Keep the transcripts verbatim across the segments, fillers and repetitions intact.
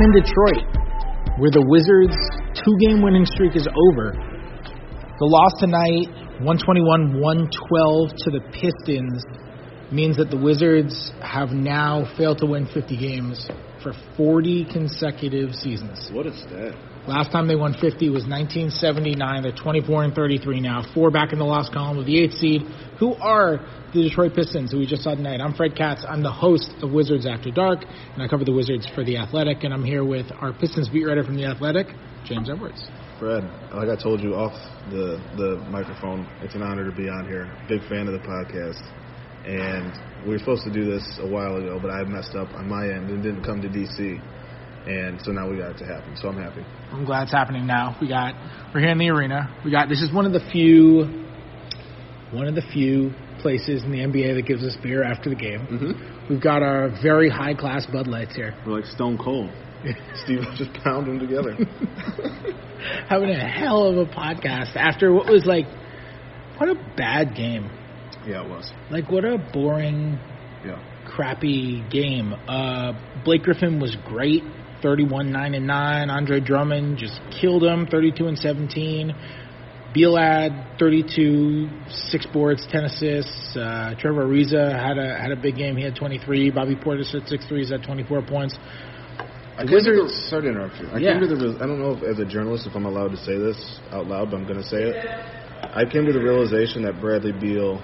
I'm in Detroit, where the Wizards' two-game winning streak is over. The loss tonight, one twenty-one one twelve to the Pistons, means that the Wizards have now failed to win fifty games for forty consecutive seasons. What a stat. Last time they won fifty was nineteen seventy-nine. They're twenty-four and thirty-three now, four back in the loss column with the eighth seed, who are the Detroit Pistons, who we just saw tonight. I'm Fred Katz. I'm the host of Wizards After Dark, and I cover the Wizards for The Athletic, and I'm here with our Pistons beat writer from The Athletic, James Edwards. Fred, like I told you off the, the microphone, it's an honor to be on here. Big fan of the podcast. And we were supposed to do this a while ago, but I messed up on my end and didn't come to D C, and so now we got it to happen. So I'm happy. I'm glad it's happening now. We got we're here in the arena. We got this is one of the few one of the few places in the N B A that gives us beer after the game. Mm-hmm. We've got our very high class Bud Lights here. We're like Stone Cold. Steve just pound them together. Having a hell of a podcast after what was like what a bad game. Yeah, it was. Like, what a boring, yeah. crappy game. Uh, Blake Griffin was great, thirty-one nine and nine. Andre Drummond just killed him, thirty-two and seventeen. Beal had thirty-two, six boards, ten assists. Uh, Trevor Ariza had a had a big game. He had twenty-three. Bobby Portis had six threes at twenty-four points. I can't Wizards, the, sorry to interrupt you. I, yeah. can't the, I don't know if, as a journalist, if I'm allowed to say this out loud, but I'm going to say it. I came to the realization that Bradley Beal...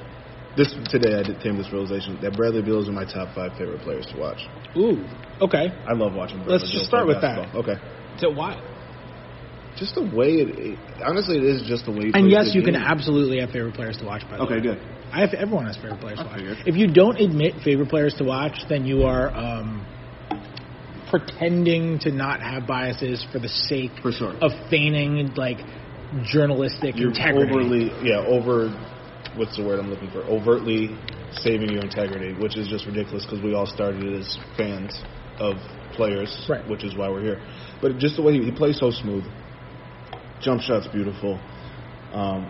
This today, I did, came to this realization that Bradley Beal is in my top five favorite players to watch. Ooh, okay. I love watching Bradley Beal. Let's just start with basketball. That. Okay. So why? Just the way it, it – honestly, it is just the way he plays. And, yes, you game. Can absolutely have favorite players to watch, by the okay, way. Okay, good. I have, everyone has favorite players to watch. Good. If you don't admit favorite players to watch, then you are um, pretending to not have biases for the sake for sure. of feigning, like, journalistic You're integrity. Overly – yeah, over – what's the word I'm looking for? Overtly saving your integrity, which is just ridiculous because we all started as fans of players, right. which is why we're here. But just the way he, he plays so smooth. Jump shot's beautiful. Um,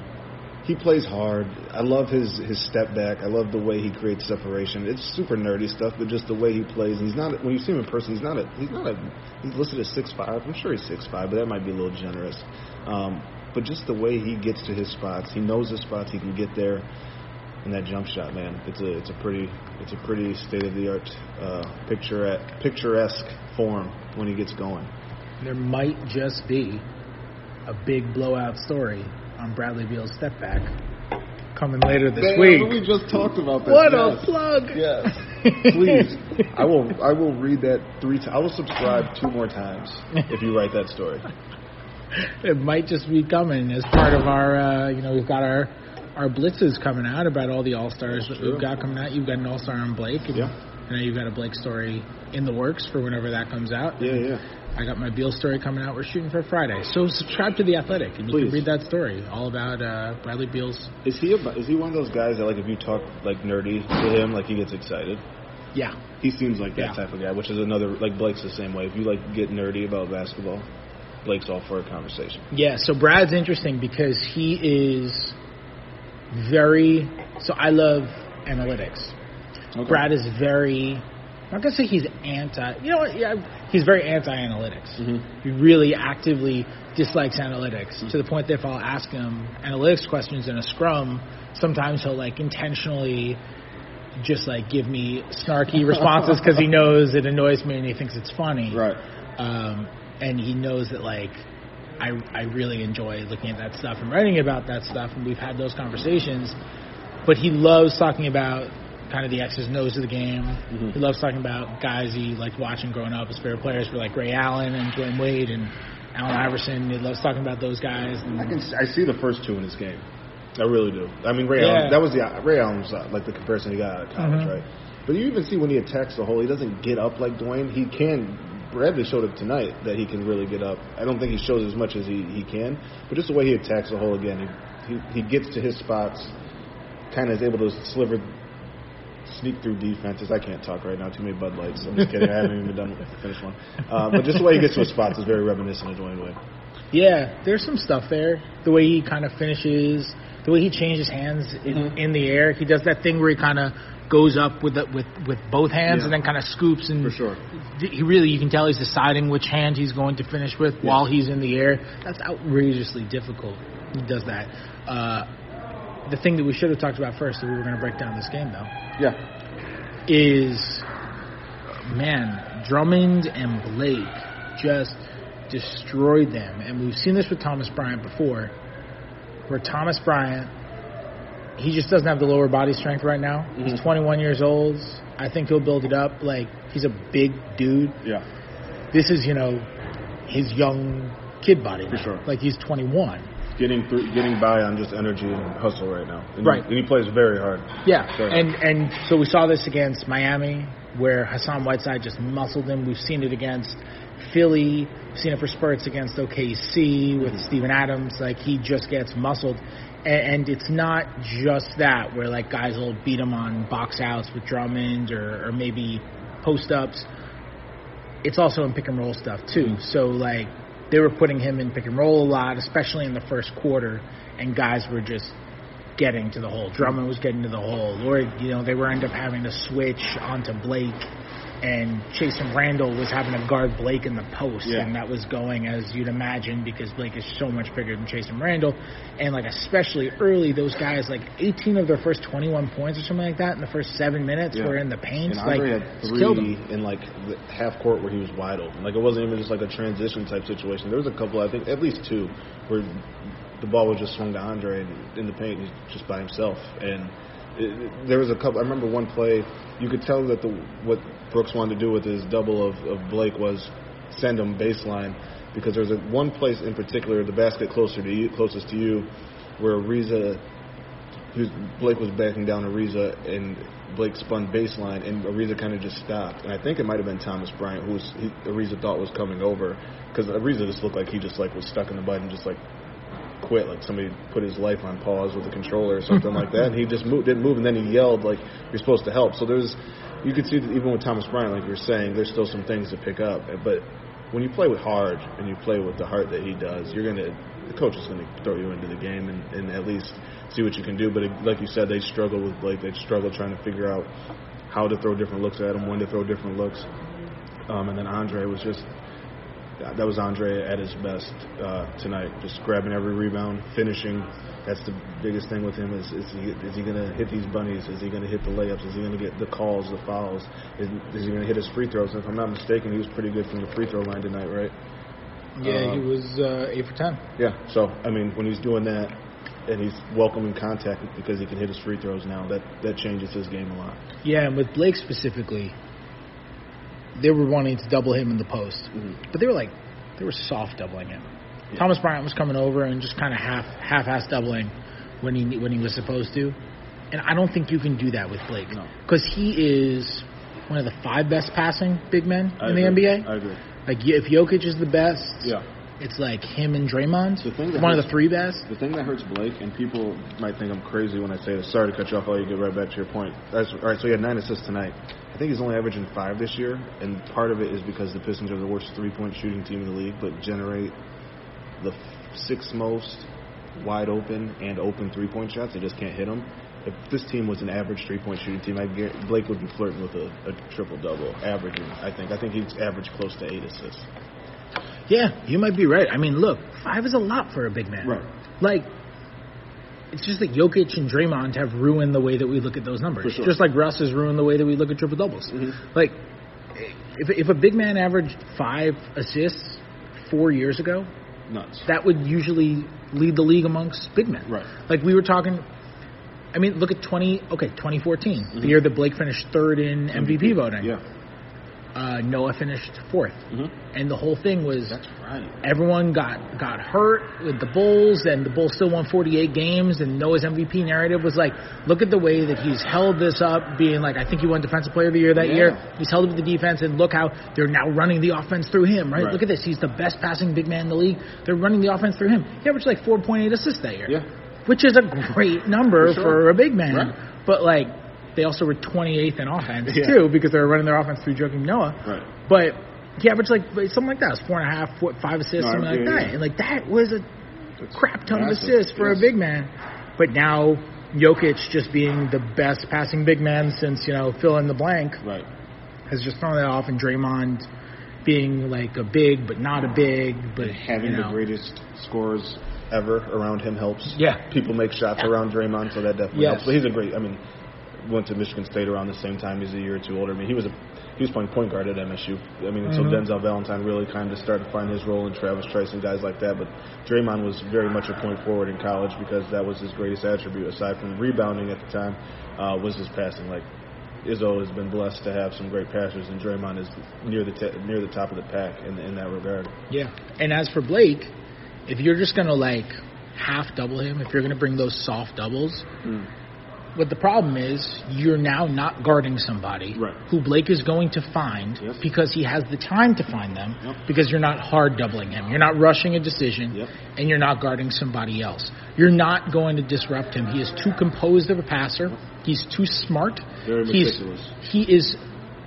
he plays hard. I love his, his step back. I love the way he creates separation. It's super nerdy stuff, but just the way he plays. And he's not when you see him in person, he's not a he's not a he's listed as six five. I'm sure he's six five, but that might be a little generous. Um, But just the way he gets to his spots, he knows his spots. He can get there, and that jump shot, man, it's a it's a pretty it's a pretty state of the art, uh, picture at picturesque form when he gets going. There might just be a big blowout story on Bradley Beal's step back coming later this Damn, week. We just talked about that. What yes. a plug! Yes, please. I will I will read that three times. I will subscribe two more times if you write that story. It might just be coming as part of our, uh, you know, we've got our, our blitzes coming out about all the all-stars that we've got coming out. You've got an all-star on Blake. And, yeah. You know, you've got a Blake story in the works for whenever that comes out. Yeah, and yeah. I got my Beal story coming out. We're shooting for Friday. So subscribe to The Athletic and you Please. Can read that story all about uh, Bradley Beal's. Is he a, is he one of those guys that, like, if you talk, like, nerdy to him, like, he gets excited? Yeah. He seems like that yeah. type of guy, which is another, like, Blake's the same way. If you, like, get nerdy about basketball. Blake's all for a conversation. Yeah, so Brad's interesting because he is very – so I love analytics. Okay. Brad is very – I'm not going to say he's anti – you know what? Yeah, he's very anti-analytics. Mm-hmm. He really actively dislikes analytics mm-hmm. to the point that if I'll ask him analytics questions in a scrum, sometimes he'll, like, intentionally – just, like, give me snarky responses because he knows it annoys me and he thinks it's funny. Right. Um And he knows that, like, I I really enjoy looking at that stuff and writing about that stuff, and we've had those conversations. But he loves talking about kind of the X's and O's of the game. Mm-hmm. He loves talking about guys he liked watching growing up as favorite players for, like, Ray Allen and Dwayne Wade and Allen Iverson. He loves talking about those guys. And I can I see the first two in his game. I really do. I mean, Ray yeah. Allen, that was the Ray Allen was, like, the comparison he got out of college, mm-hmm. right? But you even see when he attacks the hole, he doesn't get up like Dwayne. He can. Bradley showed up tonight that he can really get up. I don't think he shows as much as he, he can, but just the way he attacks the hole again, he, he he gets to his spots, kind of is able to sliver, sneak through defenses. I can't talk right now. Too many Bud Lights. So I'm just kidding. I haven't even done with the finish one. Uh, but just the way he gets to his spots is very reminiscent of Dwayne Wade. Yeah, there's some stuff there. The way he kind of finishes, the way he changes hands in, mm-hmm. in the air, he does that thing where he kind of goes up with the, with with both hands yeah. and then kind of scoops and. For sure. He really, you can tell he's deciding which hand he's going to finish with yeah. while he's in the air. That's outrageously difficult. He does that. Uh, the thing that we should have talked about first, that we were going to break down this game though. Yeah. Is, man, Drummond and Blake just destroyed them, and we've seen this with Thomas Bryant before, where Thomas Bryant, he just doesn't have the lower body strength right now. Mm-hmm. He's twenty-one years old. I think he'll build it up. Like, he's a big dude. Yeah. This is, you know, his young kid body. For now. Sure. Like, he's twenty-one. Getting through, getting by on just energy and hustle right now. And right. He, and he plays very hard. Yeah. Very and hard. And so we saw this against Miami, where Hassan Whiteside just muscled him. We've seen it against Philly. We've seen it for spurts against O K C with mm-hmm. Steven Adams. Like, he just gets muscled. And it's not just that where, like, guys will beat him on box outs with Drummond or, or maybe post-ups. It's also in pick-and-roll stuff, too. Mm-hmm. So, like, they were putting him in pick-and-roll a lot, especially in the first quarter, and guys were just getting to the hole. Drummond was getting to the hole. Or, you know, they were end up having to switch onto Blake, and Chasson Randle was having to guard Blake in the post, yeah. and that was going, as you'd imagine, because Blake is so much bigger than Chasson Randle. And, like, especially early, those guys, like, eighteen of their first twenty-one points or something like that in the first seven minutes yeah. were in the paint. And Andre like, had three in, like, the half court where he was wide open. Like, it wasn't even just, like, a transition-type situation. There was a couple, I think, at least two, where the ball was just swung to Andre in, in the paint just by himself. And it, there was a couple – I remember one play, you could tell that the what – Brooks wanted to do with his double of, of Blake was send him baseline, because there's a one place in particular, the basket closer to you, closest to you, where Ariza, was, Blake was backing down Ariza, and Blake spun baseline, and Ariza kind of just stopped. And I think it might have been Thomas Bryant, who was, he, Ariza thought was coming over, because Ariza just looked like he just like was stuck in the mud and just like quit, like somebody put his life on pause with a controller or something like that. And he just moved, didn't move, and then he yelled like, "You're supposed to help." So there's. You could see that even with Thomas Bryant, like you're saying, there's still some things to pick up. But when you play with hard and you play with the heart that he does, you're going to the coach is going to throw you into the game and, and at least see what you can do. But it, like you said, they struggle with Blake. They struggle trying to figure out how to throw different looks at him, when to throw different looks. Um, and then Andre was just that was Andre at his best uh, tonight, just grabbing every rebound, finishing. That's the biggest thing with him is, is he, is he going to hit these bunnies? Is he going to hit the layups? Is he going to get the calls, the fouls? Is, is he going to hit his free throws? And if I'm not mistaken, he was pretty good from the free throw line tonight, right? Yeah, um, he was uh, eight for ten. Yeah, so, I mean, when he's doing that and he's welcoming contact because he can hit his free throws now, that, that changes his game a lot. Yeah, and with Blake specifically, they were wanting to double him in the post. Mm-hmm. But they were like, they were soft doubling him. Thomas Bryant was coming over and just kind of half, half-ass doubling when he when he was supposed to. And I don't think you can do that with Blake. No. Because he is one of the five best passing big men I in agree. the N B A. I agree. Like, if Jokic is the best, yeah. it's like him and Draymond, the thing that one hurts, of the three best. The thing that hurts Blake, and people might think I'm crazy when I say this. Sorry to cut you off while you get right back to your point. That's, all right, so he had nine assists tonight. I think he's only averaging five this year, and part of it is because the Pistons are the worst three-point shooting team in the league, but generate the sixth most wide open and open three-point shots. They just can't hit them. If this team was an average three-point shooting team, I guarantee Blake would be flirting with a, a triple-double, averaging, I think. I think he's averaged close to eight assists. Yeah, you might be right. I mean, look, five is a lot for a big man. Right. Like, it's just that Jokic and Draymond have ruined the way that we look at those numbers. For sure. Just like Russ has ruined the way that we look at triple-doubles. Mm-hmm. Like, if, if a big man averaged five assists four years ago, nuts. That would usually lead the league amongst big men. Right. Like, we were talking, I mean, look at twenty, okay, twenty fourteen, mm-hmm. the year that Blake finished third in M V P, M V P voting. Yeah. Uh, Noah finished fourth. Mm-hmm. And the whole thing was That's right. everyone got, got hurt with the Bulls, and the Bulls still won forty-eight games, and Noah's M V P narrative was like, look at the way that he's held this up, being like, I think he won Defensive Player of the Year that yeah. year. He's held up the defense, and look how they're now running the offense through him, right? right? Look at this. He's the best passing big man in the league. They're running the offense through him. He averaged like four point eight assists that year, yeah. which is a great number for, sure. for a big man. Right. But, like, they also were twenty-eighth in offense, yeah. too, because they were running their offense through Joakim Noah. Right. But he averaged, like, something like that. It was four and a half, four, five assists, no, something yeah, like yeah. that. And, like, that was a crap ton of assists for a big man. But now Jokic just being the best passing big man since, you know, fill in the blank, right, has just thrown that off. And Draymond being like a big but not a big, but having you know. the greatest scorers ever around him helps. Yeah, people make shots yeah. around Draymond, so that definitely yes. helps. But he's a great. I mean, went to Michigan State around the same time. He's a year or two older. I mean, he was a he was playing point guard at M S U. I mean, until mm-hmm. Denzel Valentine really kind of started to find his role, in Travis Trice and guys like that. But Draymond was very much a point forward in college because that was his greatest attribute, aside from rebounding at the time, uh, was his passing. Like, Izzo has been blessed to have some great passers, and Draymond is near the te- near the top of the pack in in that regard. Yeah, and as for Blake, if you're just going to, like, half-double him, if you're going to bring those soft doubles, mm. what the problem is, you're now not guarding somebody right. who Blake is going to find yep. because he has the time to find them yep. because you're not hard-doubling him. You're not rushing a decision, yep. and you're not guarding somebody else. You're not going to disrupt him. He is too composed of a passer. He's too smart. Very meticulous. He is...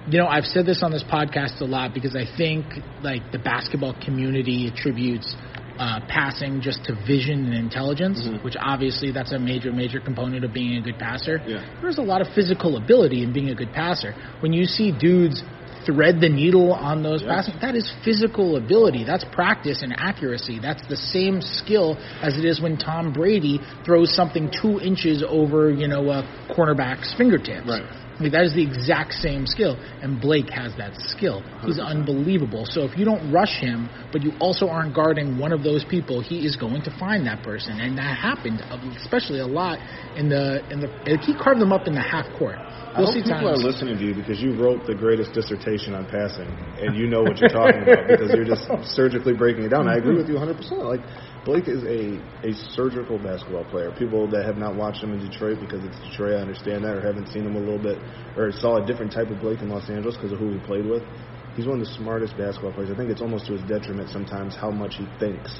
You know, I've said this on this podcast a lot because I think, like, the basketball community attributes uh, passing just to vision and intelligence, mm-hmm. which obviously that's a major, major component of being a good passer. Yeah. There's a lot of physical ability in being a good passer. When you see dudes thread the needle on those yep. passes, that is physical ability. That's practice and accuracy. That's the same skill as it is when Tom Brady throws something two inches over, you know, a cornerback's fingertips. Right. I mean, that is the exact same skill, and Blake has that skill. He's unbelievable. So if you don't rush him, but you also aren't guarding one of those people, he is going to find that person, and that happened especially a lot in the in the. He carved them up in the half court. We'll I hope see people times. are listening to you because you wrote the greatest dissertation on passing, and you know what you're talking about because you're just surgically breaking it down. Mm-hmm. I agree with you one hundred percent. Like, Blake is a, a surgical basketball player. People that have not watched him in Detroit because it's Detroit, I understand that, or haven't seen him a little bit, or saw a different type of Blake in Los Angeles because of who he played with. He's one of the smartest basketball players. I think it's almost to his detriment sometimes how much he thinks.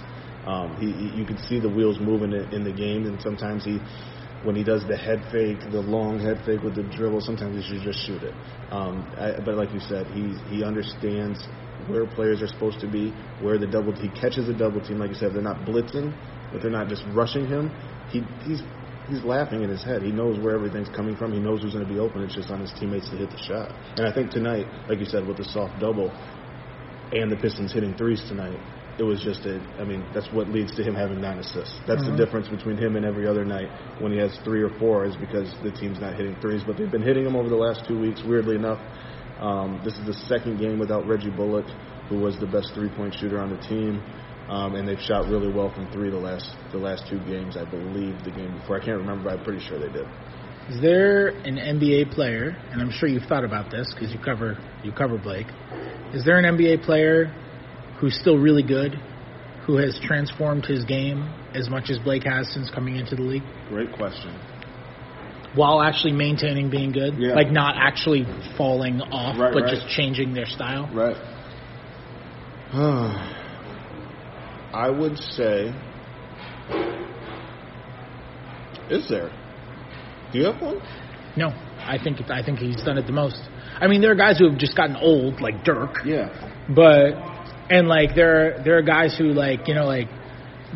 Um, he, he, you can see the wheels moving in the game, and sometimes he... When he does the head fake, the long head fake with the dribble, sometimes he should just shoot it. Um, I, but like you said, he he understands where players are supposed to be, where the double he catches a double team. Like you said, they're not blitzing, but they're not just rushing him. He he's he's laughing in his head. He knows where everything's coming from. He knows who's going to be open. It's just on his teammates to hit the shot. And I think tonight, like you said, with the soft double and the Pistons hitting threes tonight, it was just a, I mean, that's what leads to him having nine assists. That's mm-hmm. the difference between him and every other night when he has three or four is because the team's not hitting threes. But they've been hitting him over the last two weeks, weirdly enough. Um, this is the second game without Reggie Bullock, who was the best three-point shooter on the team. Um, and they've shot really well from three the last the last two games, I believe, the game before. I can't remember, but I'm pretty sure they did. Is there an N B A player, and I'm sure you've thought about this because you cover, you cover Blake, is there an N B A player who's still really good, who has transformed his game as much as Blake has since coming into the league? Great question. While actually maintaining being good? Yeah. Like not actually falling off, right, but right. just changing their style? Right. I would say... Is there? Do you have one? No. I think I think he's done it the most. I mean, there are guys who have just gotten old, like Dirk. Yeah. But... And, like, there are, there are guys who, like, you know, like,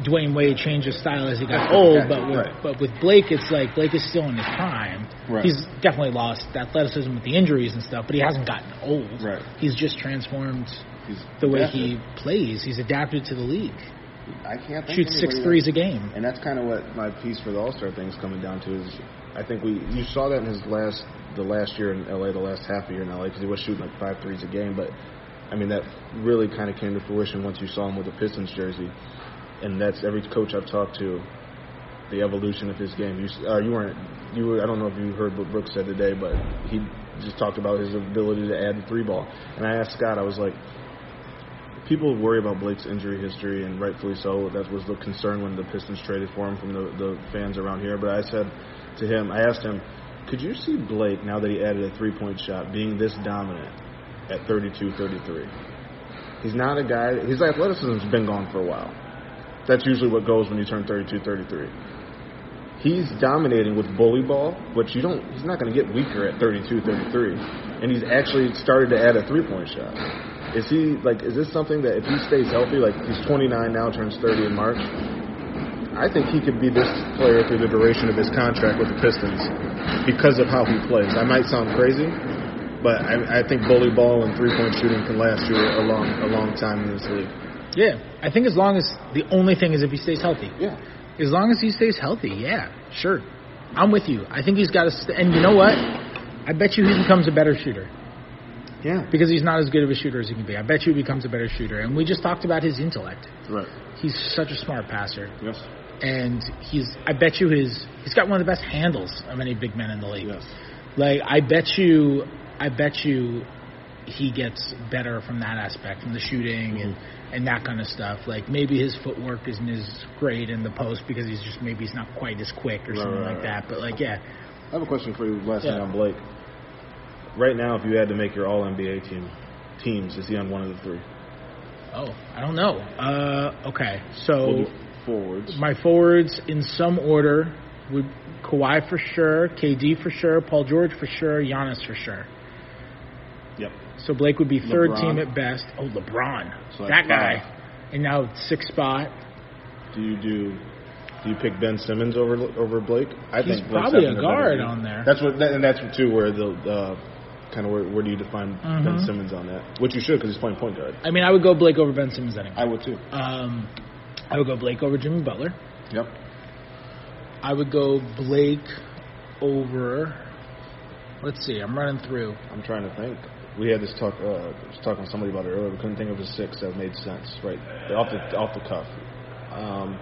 Dwayne Wade changed his style as he got old, but with, right. but with Blake, it's like, Blake is still in his prime. Right. He's definitely lost athleticism with the injuries and stuff, but he hasn't gotten old. Right. He's just transformed He's the way adapted. he plays. He's adapted to the league. I can't think Shoots six threes a game. And that's kind of what my piece for the All-Star thing is coming down to is I think we you saw that in his last, the last year in L A, the last half a year in L A, because he was shooting, like, five threes a game, but... I mean, that really kind of came to fruition once you saw him with a Pistons jersey. And that's every coach I've talked to, the evolution of his game. You, uh, you weren't, you were, I don't know if you heard what Brooks said today, but he just talked about his ability to add the three ball. And I asked Scott, I was like, people worry about Blake's injury history, and rightfully so. That was the concern when the Pistons traded for him from the, the fans around here. But I said to him, I asked him, could you see Blake, now that he added a three-point shot, being this dominant at thirty-two, thirty-three? He's not a guy, his athleticism's been gone for a while. That's usually what goes when you turn thirty-two, thirty-three. He's dominating with bully ball, which you don't, he's not going to get weaker at thirty-two, thirty-three. And he's actually started to add a three-point shot. Is he, like, is this something that if he stays healthy, like he's twenty-nine now, turns thirty in March, I think he could be this player through the duration of his contract with the Pistons because of how he plays. I might sound crazy, but I, I think bully ball and three-point shooting can last you a long, a long time in this league. Yeah, I think as long as the only thing is if he stays healthy. Yeah. As long as he stays healthy, yeah, sure. I'm with you. I think he's got to st- – and you know what? I bet you he becomes a better shooter. Yeah. Because he's not as good of a shooter as he can be. I bet you he becomes a better shooter. And we just talked about his intellect. Right. He's such a smart passer. Yes. And he's – I bet you his – he's got one of the best handles of any big man in the league. Yes. Like, I bet you – I bet you he gets better from that aspect, from the shooting mm-hmm. and – and that kind of stuff. Like, maybe his footwork isn't as great in the post because he's just, maybe he's not quite as quick or right, something right, like right. that. But, like, yeah. I have a question for you last yeah. night on Blake. Right now, if you had to make your all N B A team, teams, is he on one of the three? Oh, I don't know. Uh, okay, so we'll do forwards. My forwards in some order would Kawhi for sure, K D for sure, Paul George for sure, Giannis for sure. Yep. So Blake would be third LeBron. team at best. Oh, LeBron. So that guy. Five. And now sixth spot. Do you do do you pick Ben Simmons over over Blake? I He's think Blake's probably a guard a on there. That's what that, and that's too where the uh, kind of where, where do you define mm-hmm. Ben Simmons on that? Which you should, because he's playing point guard. I mean, I would go Blake over Ben Simmons anyway. I would too. Um, I would go Blake over Jimmy Butler. Yep. I would go Blake over. Let's see. I'm running through. I'm trying to think. We had this talk. Uh, I was talking to somebody about it earlier. We couldn't think of a six that made sense, right? Off the off the cuff. Um,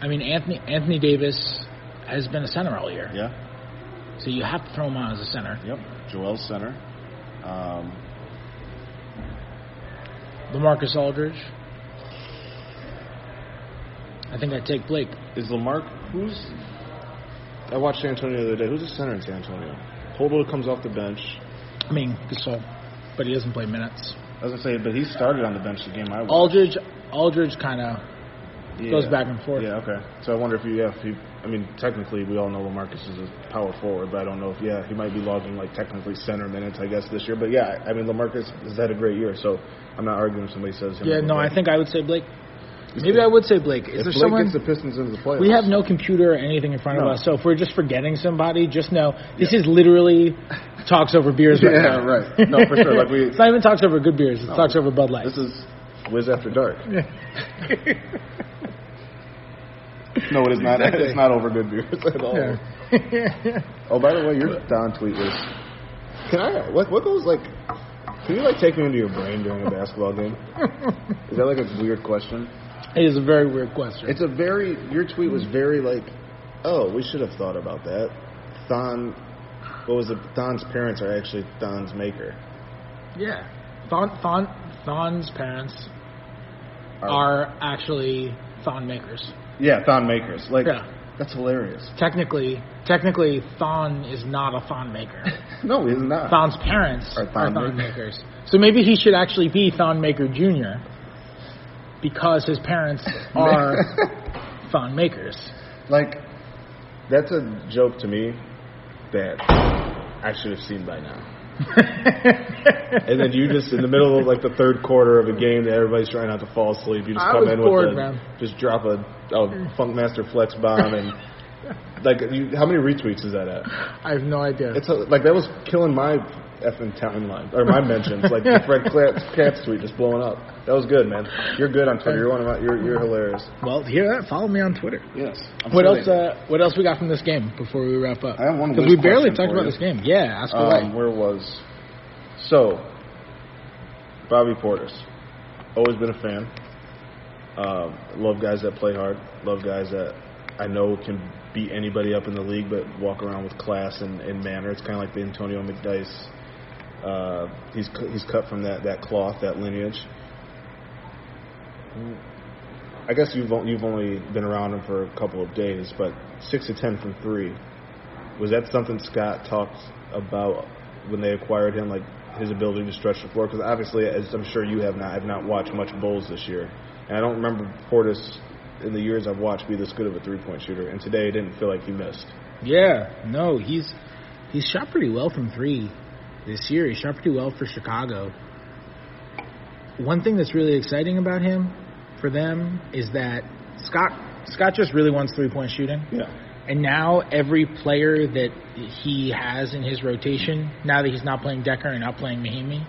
I mean, Anthony Anthony Davis has been a center all year. Yeah. So you have to throw him on as a center. Yep. Joel's center. Um, LaMarcus Aldridge. I think I'd take Blake. Is Lamarck? Who's? I watched San Antonio the other day. Who's the center in San Antonio? Holbrook comes off the bench. I mean, Gasol, but he doesn't play minutes. I was going to say, but he started on the bench the game I watched. Aldridge, Aldridge kind of yeah. goes back and forth. Yeah, okay. So I wonder if you, yeah, if you, I mean, technically we all know LaMarcus is a power forward, but I don't know if, yeah, he might be logging, like, technically center minutes, I guess, this year. But, yeah, I mean, LaMarcus has had a great year, so I'm not arguing if somebody says him. Yeah, no, I think I would say Blake. Maybe I would say Blake. Is if there Blake someone, gets the Pistons into the playoffs. We have no computer or anything in front no. of us, so if we're just forgetting somebody, just know this yeah. is literally talks over beers right yeah, now. Yeah, right. No, for sure. Like we, it's not even talks over good beers. It's no, talks over Bud Light. This is Wiz After Dark. No, it is not. Exactly. It's not over good beers at all. Yeah. Oh, by the way, your Don tweet was. Can I? What, what goes like? Can you like take me into your brain during a basketball game? Is that like a weird question? It is a very weird question. It's a very – your tweet was very like, oh, we should have thought about that. Thon – what was it? Thon's parents are actually Thon's maker. Yeah. Thon, Thon, Thon's parents are, are actually Thon makers. Yeah, Thon makers. Like, yeah. That's hilarious. Technically, technically, Thon is not a Thon maker. No, he is not. Thon's parents are Thon, are Thon makers. So maybe he should actually be Thon Maker Junior, because his parents are Thon makers. Like, that's a joke to me that I should have seen by now. And then you just, in the middle of, like, the third quarter of a game that everybody's trying not to fall asleep, you just I come in bored, with a, man. just drop a, a Funkmaster Flex bomb and... Like, you, how many retweets is that at? I have no idea. It's a, like, that was killing my effing timeline, or my mentions. Like, the Fred Katz tweet just blowing up. That was good, man. You're good on Twitter. You're one of my, you're, you're hilarious. Well, hear that? Follow me on Twitter. Yes. I'm what else? Uh, what else we got from this game before we wrap up? I have one. Because we barely talked about you. this game. Yeah, ask away. Um, where was? So, Bobby Portis, always been a fan. Um, love guys that play hard. Love guys that I know can beat anybody up in the league, but walk around with class and, and manner. It's kind of like the Antonio McDice. Uh, he's he's cut from that, that cloth, that lineage. I guess you've you've only been around him for a couple of days, but six to ten from three. Was that something Scott talked about when they acquired him, like his ability to stretch the floor? Because obviously, as I'm sure you have not, I've not watched much Bulls this year, and I don't remember Portis in the years I've watched be this good of a three-point shooter, and today it didn't feel like he missed. Yeah, no, he's he's shot pretty well from three this year. He shot pretty well for Chicago. One thing that's really exciting about him for them is that Scott Scott just really wants three-point shooting. Yeah. And now every player that he has in his rotation, now that he's not playing Decker and not playing Mahimi,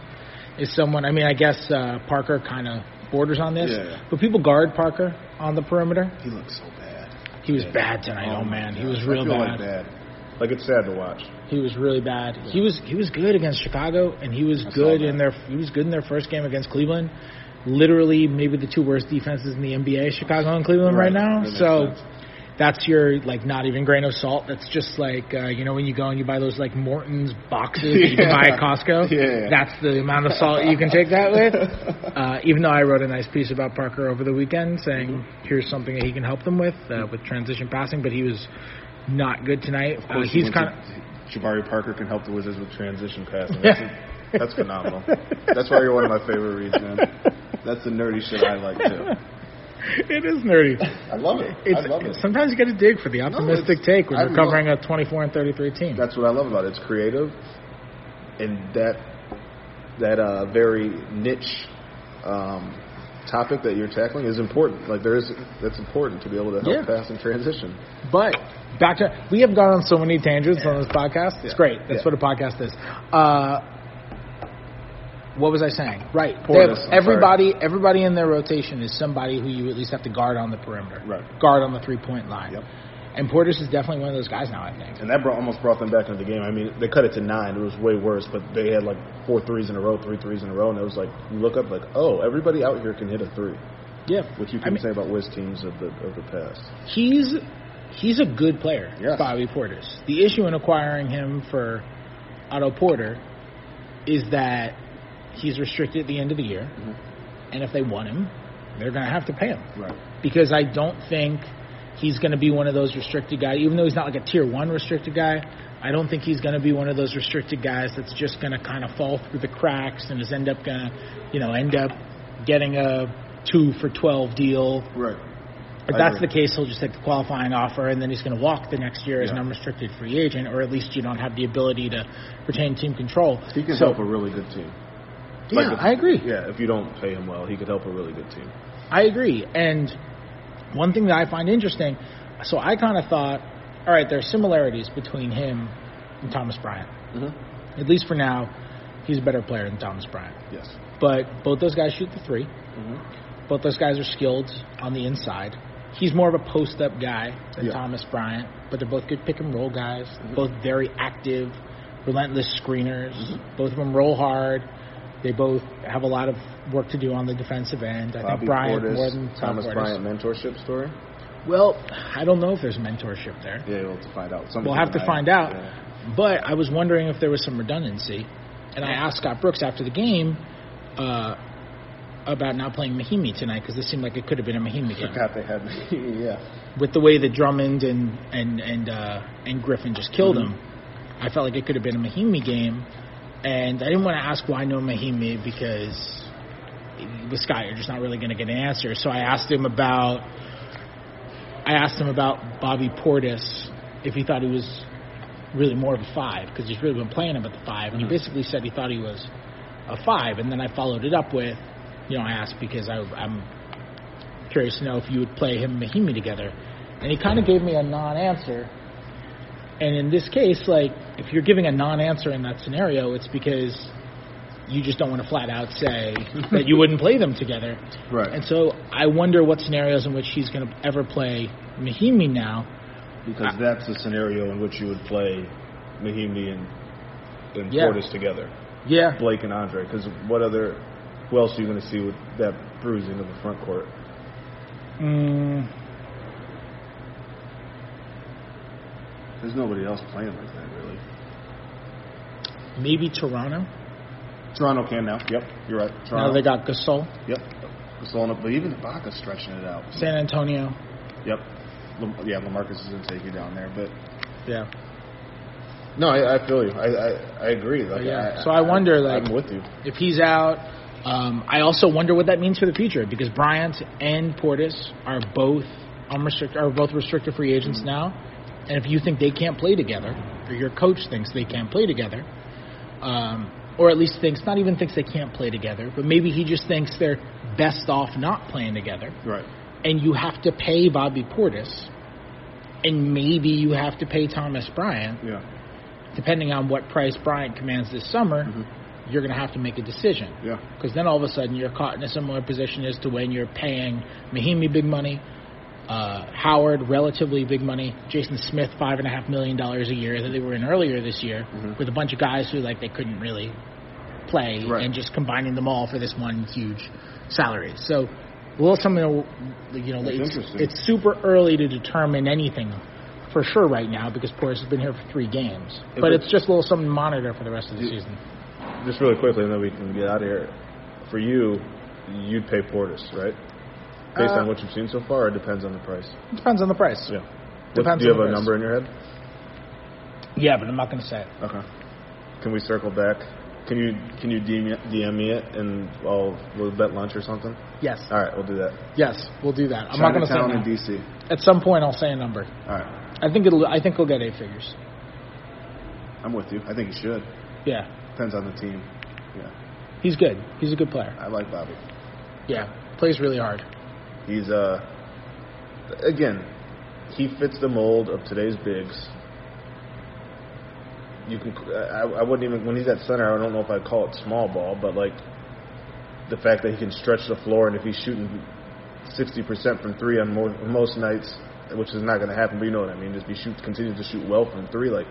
is someone – I mean, I guess uh, Parker kind of borders on this. Yeah, yeah. But people guard Parker on the perimeter. He looks so bad. He was yeah. bad tonight. Oh, oh man. He was real bad. Like, bad. like, it's sad to watch. He was really bad. Yeah. He was he was good against Chicago, and he was I good in their he was good in their first game against Cleveland. Literally maybe the two worst defenses in the N B A, Chicago and Cleveland right, right now. That so sense. That's your, like, not even grain of salt. That's just like, uh, you know, when you go and you buy those, like, Morton's boxes yeah. that you can buy at Costco. Yeah. That's the amount of salt you can take that with. Uh, even though I wrote a nice piece about Parker over the weekend saying mm-hmm. here's something that he can help them with, uh, with transition passing, but he was not good tonight. Of course, uh, he's kind of Jabari Parker can help the Wizards with transition passing. That's, a, that's phenomenal. That's why you're one of my favorite reads, man. That's the nerdy shit I like, too. It is nerdy. I love it. It's, I love it. Sometimes you got to dig for the optimistic no, take when I you're covering a twenty-four and thirty-three team. That's what I love about it. It's creative, and that that uh, very niche um, topic that you're tackling is important. Like there is, that's important to be able to help yeah. pass and transition. But back to we have gone on so many tangents yeah. on this podcast. Yeah. It's great. That's yeah. what a podcast is. Uh, What was I saying? Right. Portis, have, everybody sorry. everybody in their rotation is somebody who you at least have to guard on the perimeter. Right. Guard on the three-point line. Yep. And Portis is definitely one of those guys now, I think. And that brought, almost brought them back into the game. I mean, they cut it to nine. It was way worse, but they had like four threes in a row, three threes in a row, and it was like, you look up like, oh, everybody out here can hit a three. Yeah. Which you can I mean, say about Wiz teams of the, of the past. He's, he's a good player, yes. Bobby Portis. The issue in acquiring him for Otto Porter is that he's restricted at the end of the year, mm-hmm. and if they want him, they're going to have to pay him. Right. Because I don't think he's going to be one of those restricted guys, even though he's not like a tier one restricted guy, I don't think he's going to be one of those restricted guys that's just going to kind of fall through the cracks and is end up going to, you know, end up getting a two for twelve deal. Right. If I that's agree. the case, he'll just take the qualifying offer, and then he's going to walk the next year yeah. as an unrestricted free agent, or at least you don't have the ability to retain team control. He can so, help a really good team. Like yeah, if, I agree. Yeah, if you don't pay him well, he could help a really good team. I agree. And one thing that I find interesting, so I kind of thought, all right, there are similarities between him and Thomas Bryant. Mm-hmm. At least for now, he's a better player than Thomas Bryant. Yes. But both those guys shoot the three. Mm-hmm. Both those guys are skilled on the inside. He's more of a post-up guy than yeah. Thomas Bryant, but they're both good pick-and-roll guys, mm-hmm. both very active, relentless screeners. Mm-hmm. Both of them roll hard. They both have a lot of work to do on the defensive end. I Bobby think Bryant Portis, more than Thomas Portis. Bryant mentorship story? Well, I don't know if there's mentorship there. Yeah, we'll have to find out. Somebody we'll have to find out. Yeah. But I was wondering if there was some redundancy. And I asked Scott Brooks after the game uh, about not playing Mahimi tonight because this seemed like it could have been a Mahimi game. I forgot they had Mahimi, yeah. With the way that Drummond and, and, and, uh, and Griffin just killed mm-hmm. him, I felt like it could have been a Mahimi game. And I didn't want to ask why no Mahimi because with Scott you're just not really going to get an answer. So I asked him about I asked him about Bobby Portis if he thought he was really more of a five because he's really been playing him at the five, and he basically said he thought he was a five. And then I followed it up with, you know, I asked because I, I'm curious to know if you would play him and Mahimi together, and he kind of gave me a non-answer. And in this case, like, if you're giving a non-answer in that scenario, it's because you just don't want to flat out say that you wouldn't play them together. Right. And so I wonder what scenarios in which he's going to ever play Mahimi now. Because I, that's the scenario in which you would play Mahimi and, and yeah. Portis together. Yeah. Blake and Andre. Because what other – who else are you going to see with that bruising of the front court? Mm. There's nobody else playing like that, really. Maybe Toronto? Toronto can now. Yep, you're right. Toronto. Now they got Gasol. Yep. Gasol, but even Ibaka's stretching it out. San Antonio. Yep. Yeah, LaMarcus is going to take you down there, but... Yeah. No, I, I feel you. I, I, I agree. Like, yeah. I, so I, I wonder, like... I'm with you. If he's out... Um, I also wonder what that means for the future, because Bryant and Portis are both, unrestrict- are both restricted free agents mm-hmm. now. And if you think they can't play together, or your coach thinks they can't play together, um, or at least thinks, not even thinks they can't play together, but maybe he just thinks they're best off not playing together. Right. and you have to pay Bobby Portis, and maybe you have to pay Thomas Bryant, yeah. depending on what price Bryant commands this summer, mm-hmm. you're going to have to make a decision. Yeah. Because then all of a sudden you're caught in a similar position as to when you're paying Mahimi big money, uh, Howard relatively big money, Jason Smith five point five million dollars a year that they were in earlier this year, mm-hmm. with a bunch of guys who like they couldn't really play, right. and just combining them all for this one huge salary. So a little something, you know, it's, it's super early to determine anything for sure right now because Portis has been here for three games. It but it's just a little something to monitor for the rest of the season. Just really quickly, and then we can get out of here. For you, you'd pay Portis, right? Based uh, on what you've seen so far, or it depends on the price? It depends on the price. Yeah. Depends. Do you have a number in your head? Yeah, but I'm not going to say it. Okay. Can we circle back? Can you can you D M me it and I'll we'll bet lunch or something? Yes. All right, we'll do that. Yes, we'll do that. I'm China not going to say a number. Chinatown in D C. At some point, I'll say a number. All right. I think it'll. I think we'll get eight figures. I'm with you. I think you should. Yeah. Depends on the team. Yeah. He's good. He's a good player. I like Bobby. Yeah. Plays really hard. He's uh. Again, he fits the mold of today's bigs. You can. I, I wouldn't even. When he's at center, I don't know if I'd call it small ball, but like the fact that he can stretch the floor, and if he's shooting sixty percent from three on more, most nights, which is not going to happen, but you know what I mean. Just be shoot, continue to shoot well from three. Like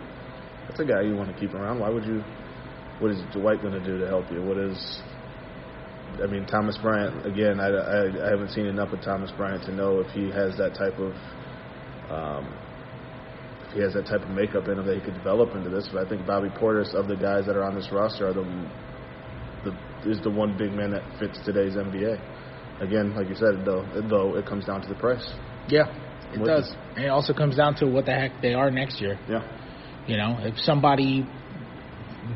that's a guy you want to keep around. Why would you? What is Dwight going to do to help you? What is? I mean, Thomas Bryant again. I, I, I haven't seen enough of Thomas Bryant to know if he has that type of. Um, He has that type of makeup in him that he could develop into this. But I think Bobby Portis, of the guys that are on this roster, are the, the is the one big man that fits today's N B A. Again, like you said, though, though it comes down to the price. Yeah, it what does. Is? And it also comes down to what the heck they are next year. Yeah. You know, if somebody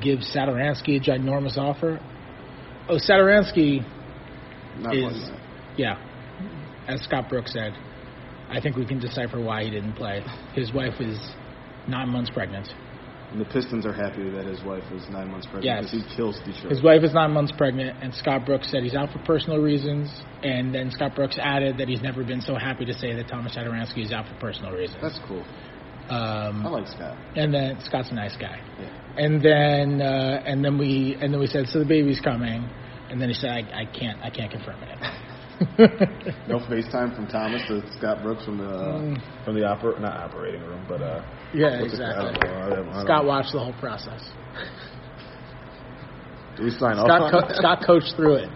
gives Satoransky a ginormous offer. Oh, Satoransky Not is, yeah, as Scott Brooks said, I think we can decipher why he didn't play. His wife is nine months pregnant. And the Pistons are happy that his wife is nine months pregnant. Yes. Because he kills Detroit. His wife is nine months pregnant, and Scott Brooks said he's out for personal reasons, and then Scott Brooks added that he's never been so happy to say that Thomas Satoransky is out for personal reasons. That's cool. Um, I like Scott. And then Scott's a nice guy. Yeah. And then uh, and then we and then we said, so the baby's coming, and then he said, I, I can't I can't confirm it. No FaceTime from Thomas to Scott Brooks from the mm. from the opera not operating room, but uh, yeah, exactly. It, I don't know, I don't, I don't Scott know. watched the whole process. Do we sign Scott off? Co- Scott coached through it.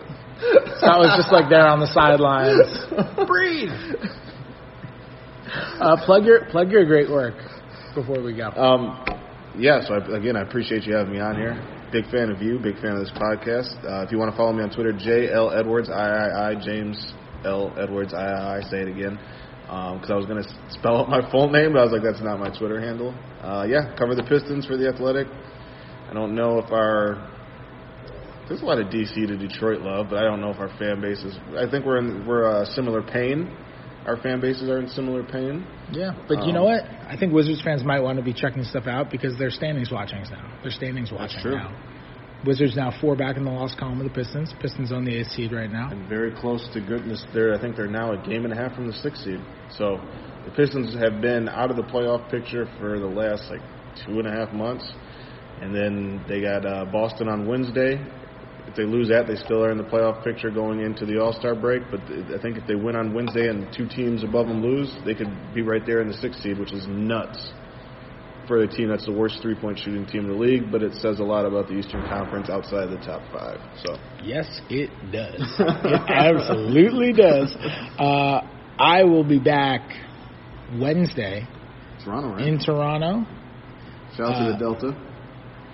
Scott was just like there on the sidelines. Breathe. Uh, plug your plug your great work before we go. Um, yeah. So I, again, I appreciate you having me on here. Big fan of you. Big fan of this podcast. Uh, if you want to follow me on Twitter, J L Edwards, triple I, James L. Edwards, triple I, say it again. Because um, I was going to spell out my full name, but I was like, that's not my Twitter handle. Uh, yeah, cover the Pistons for The Athletic. I don't know if our – there's a lot of D C to Detroit love, but I don't know if our fan base is – I think we're in we're uh, similar pain. Our fan bases are in similar pain. Yeah, but um, you know what? I think Wizards fans might want to be checking stuff out because they're standings watching now. They're standings watching that's true. now. Wizards now four back in the loss column of the Pistons. Pistons on the eighth seed right now. And very close to goodness. They're, I think they're now a game and a half from the sixth seed. So the Pistons have been out of the playoff picture for the last, like, two and a half months. And then they got uh, Boston on Wednesday. If they lose that, they still are in the playoff picture going into the All-Star break. But I think if they win on Wednesday and two teams above them lose, they could be right there in the sixth seed, which is nuts for a team that's the worst three-point shooting team in the league. But it says a lot about the Eastern Conference outside of the top five. So yes, it does. It absolutely does. Uh, I will be back Wednesday Toronto, right? in Toronto. Shout out uh, to the Delta.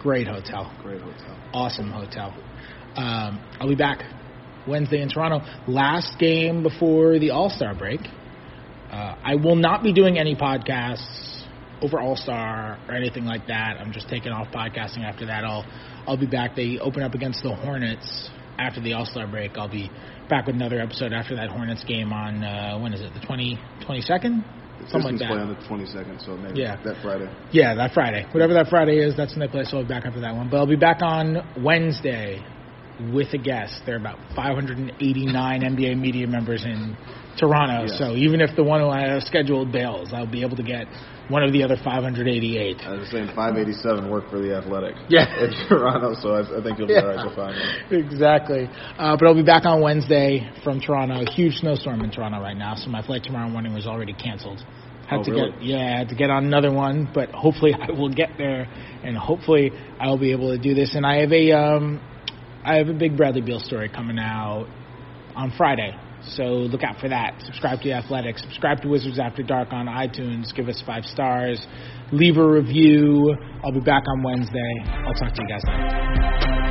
Great hotel. Great hotel. Awesome hotel. Um, I'll be back Wednesday in Toronto. Last game before the All-Star break. Uh, I will not be doing any podcasts over All-Star or anything like that. I'm just taking off podcasting after that. I'll I'll be back. They open up against the Hornets after the All-Star break. I'll be back with another episode after that Hornets game on, uh, when is it, the twentieth, twenty-second? Something like that. Play on the twenty-second, so maybe yeah. that Friday. Yeah, that Friday. Whatever that Friday is, that's when they play, so I'll be back after that one. But I'll be back on Wednesday with a guest. There are about five hundred eighty-nine N B A media members in Toronto. Yes. So even if the one who I have scheduled bails, I'll be able to get one of the other five hundred eighty-eight. I was saying five eighty-seven work for The Athletic. Yeah. In Toronto, so I, I think you'll be yeah. all right to find me. Exactly. Uh, but I'll be back on Wednesday from Toronto. A huge snowstorm in Toronto right now, so my flight tomorrow morning was already canceled. Had oh, to really? get yeah, I had to get on another one, but hopefully I will get there, and hopefully I'll be able to do this. And I have a um, I have a big Bradley Beal story coming out on Friday, so look out for that. Subscribe to The Athletic. Subscribe to Wizards After Dark on iTunes. Give us five stars. Leave a review. I'll be back on Wednesday. I'll talk to you guys later.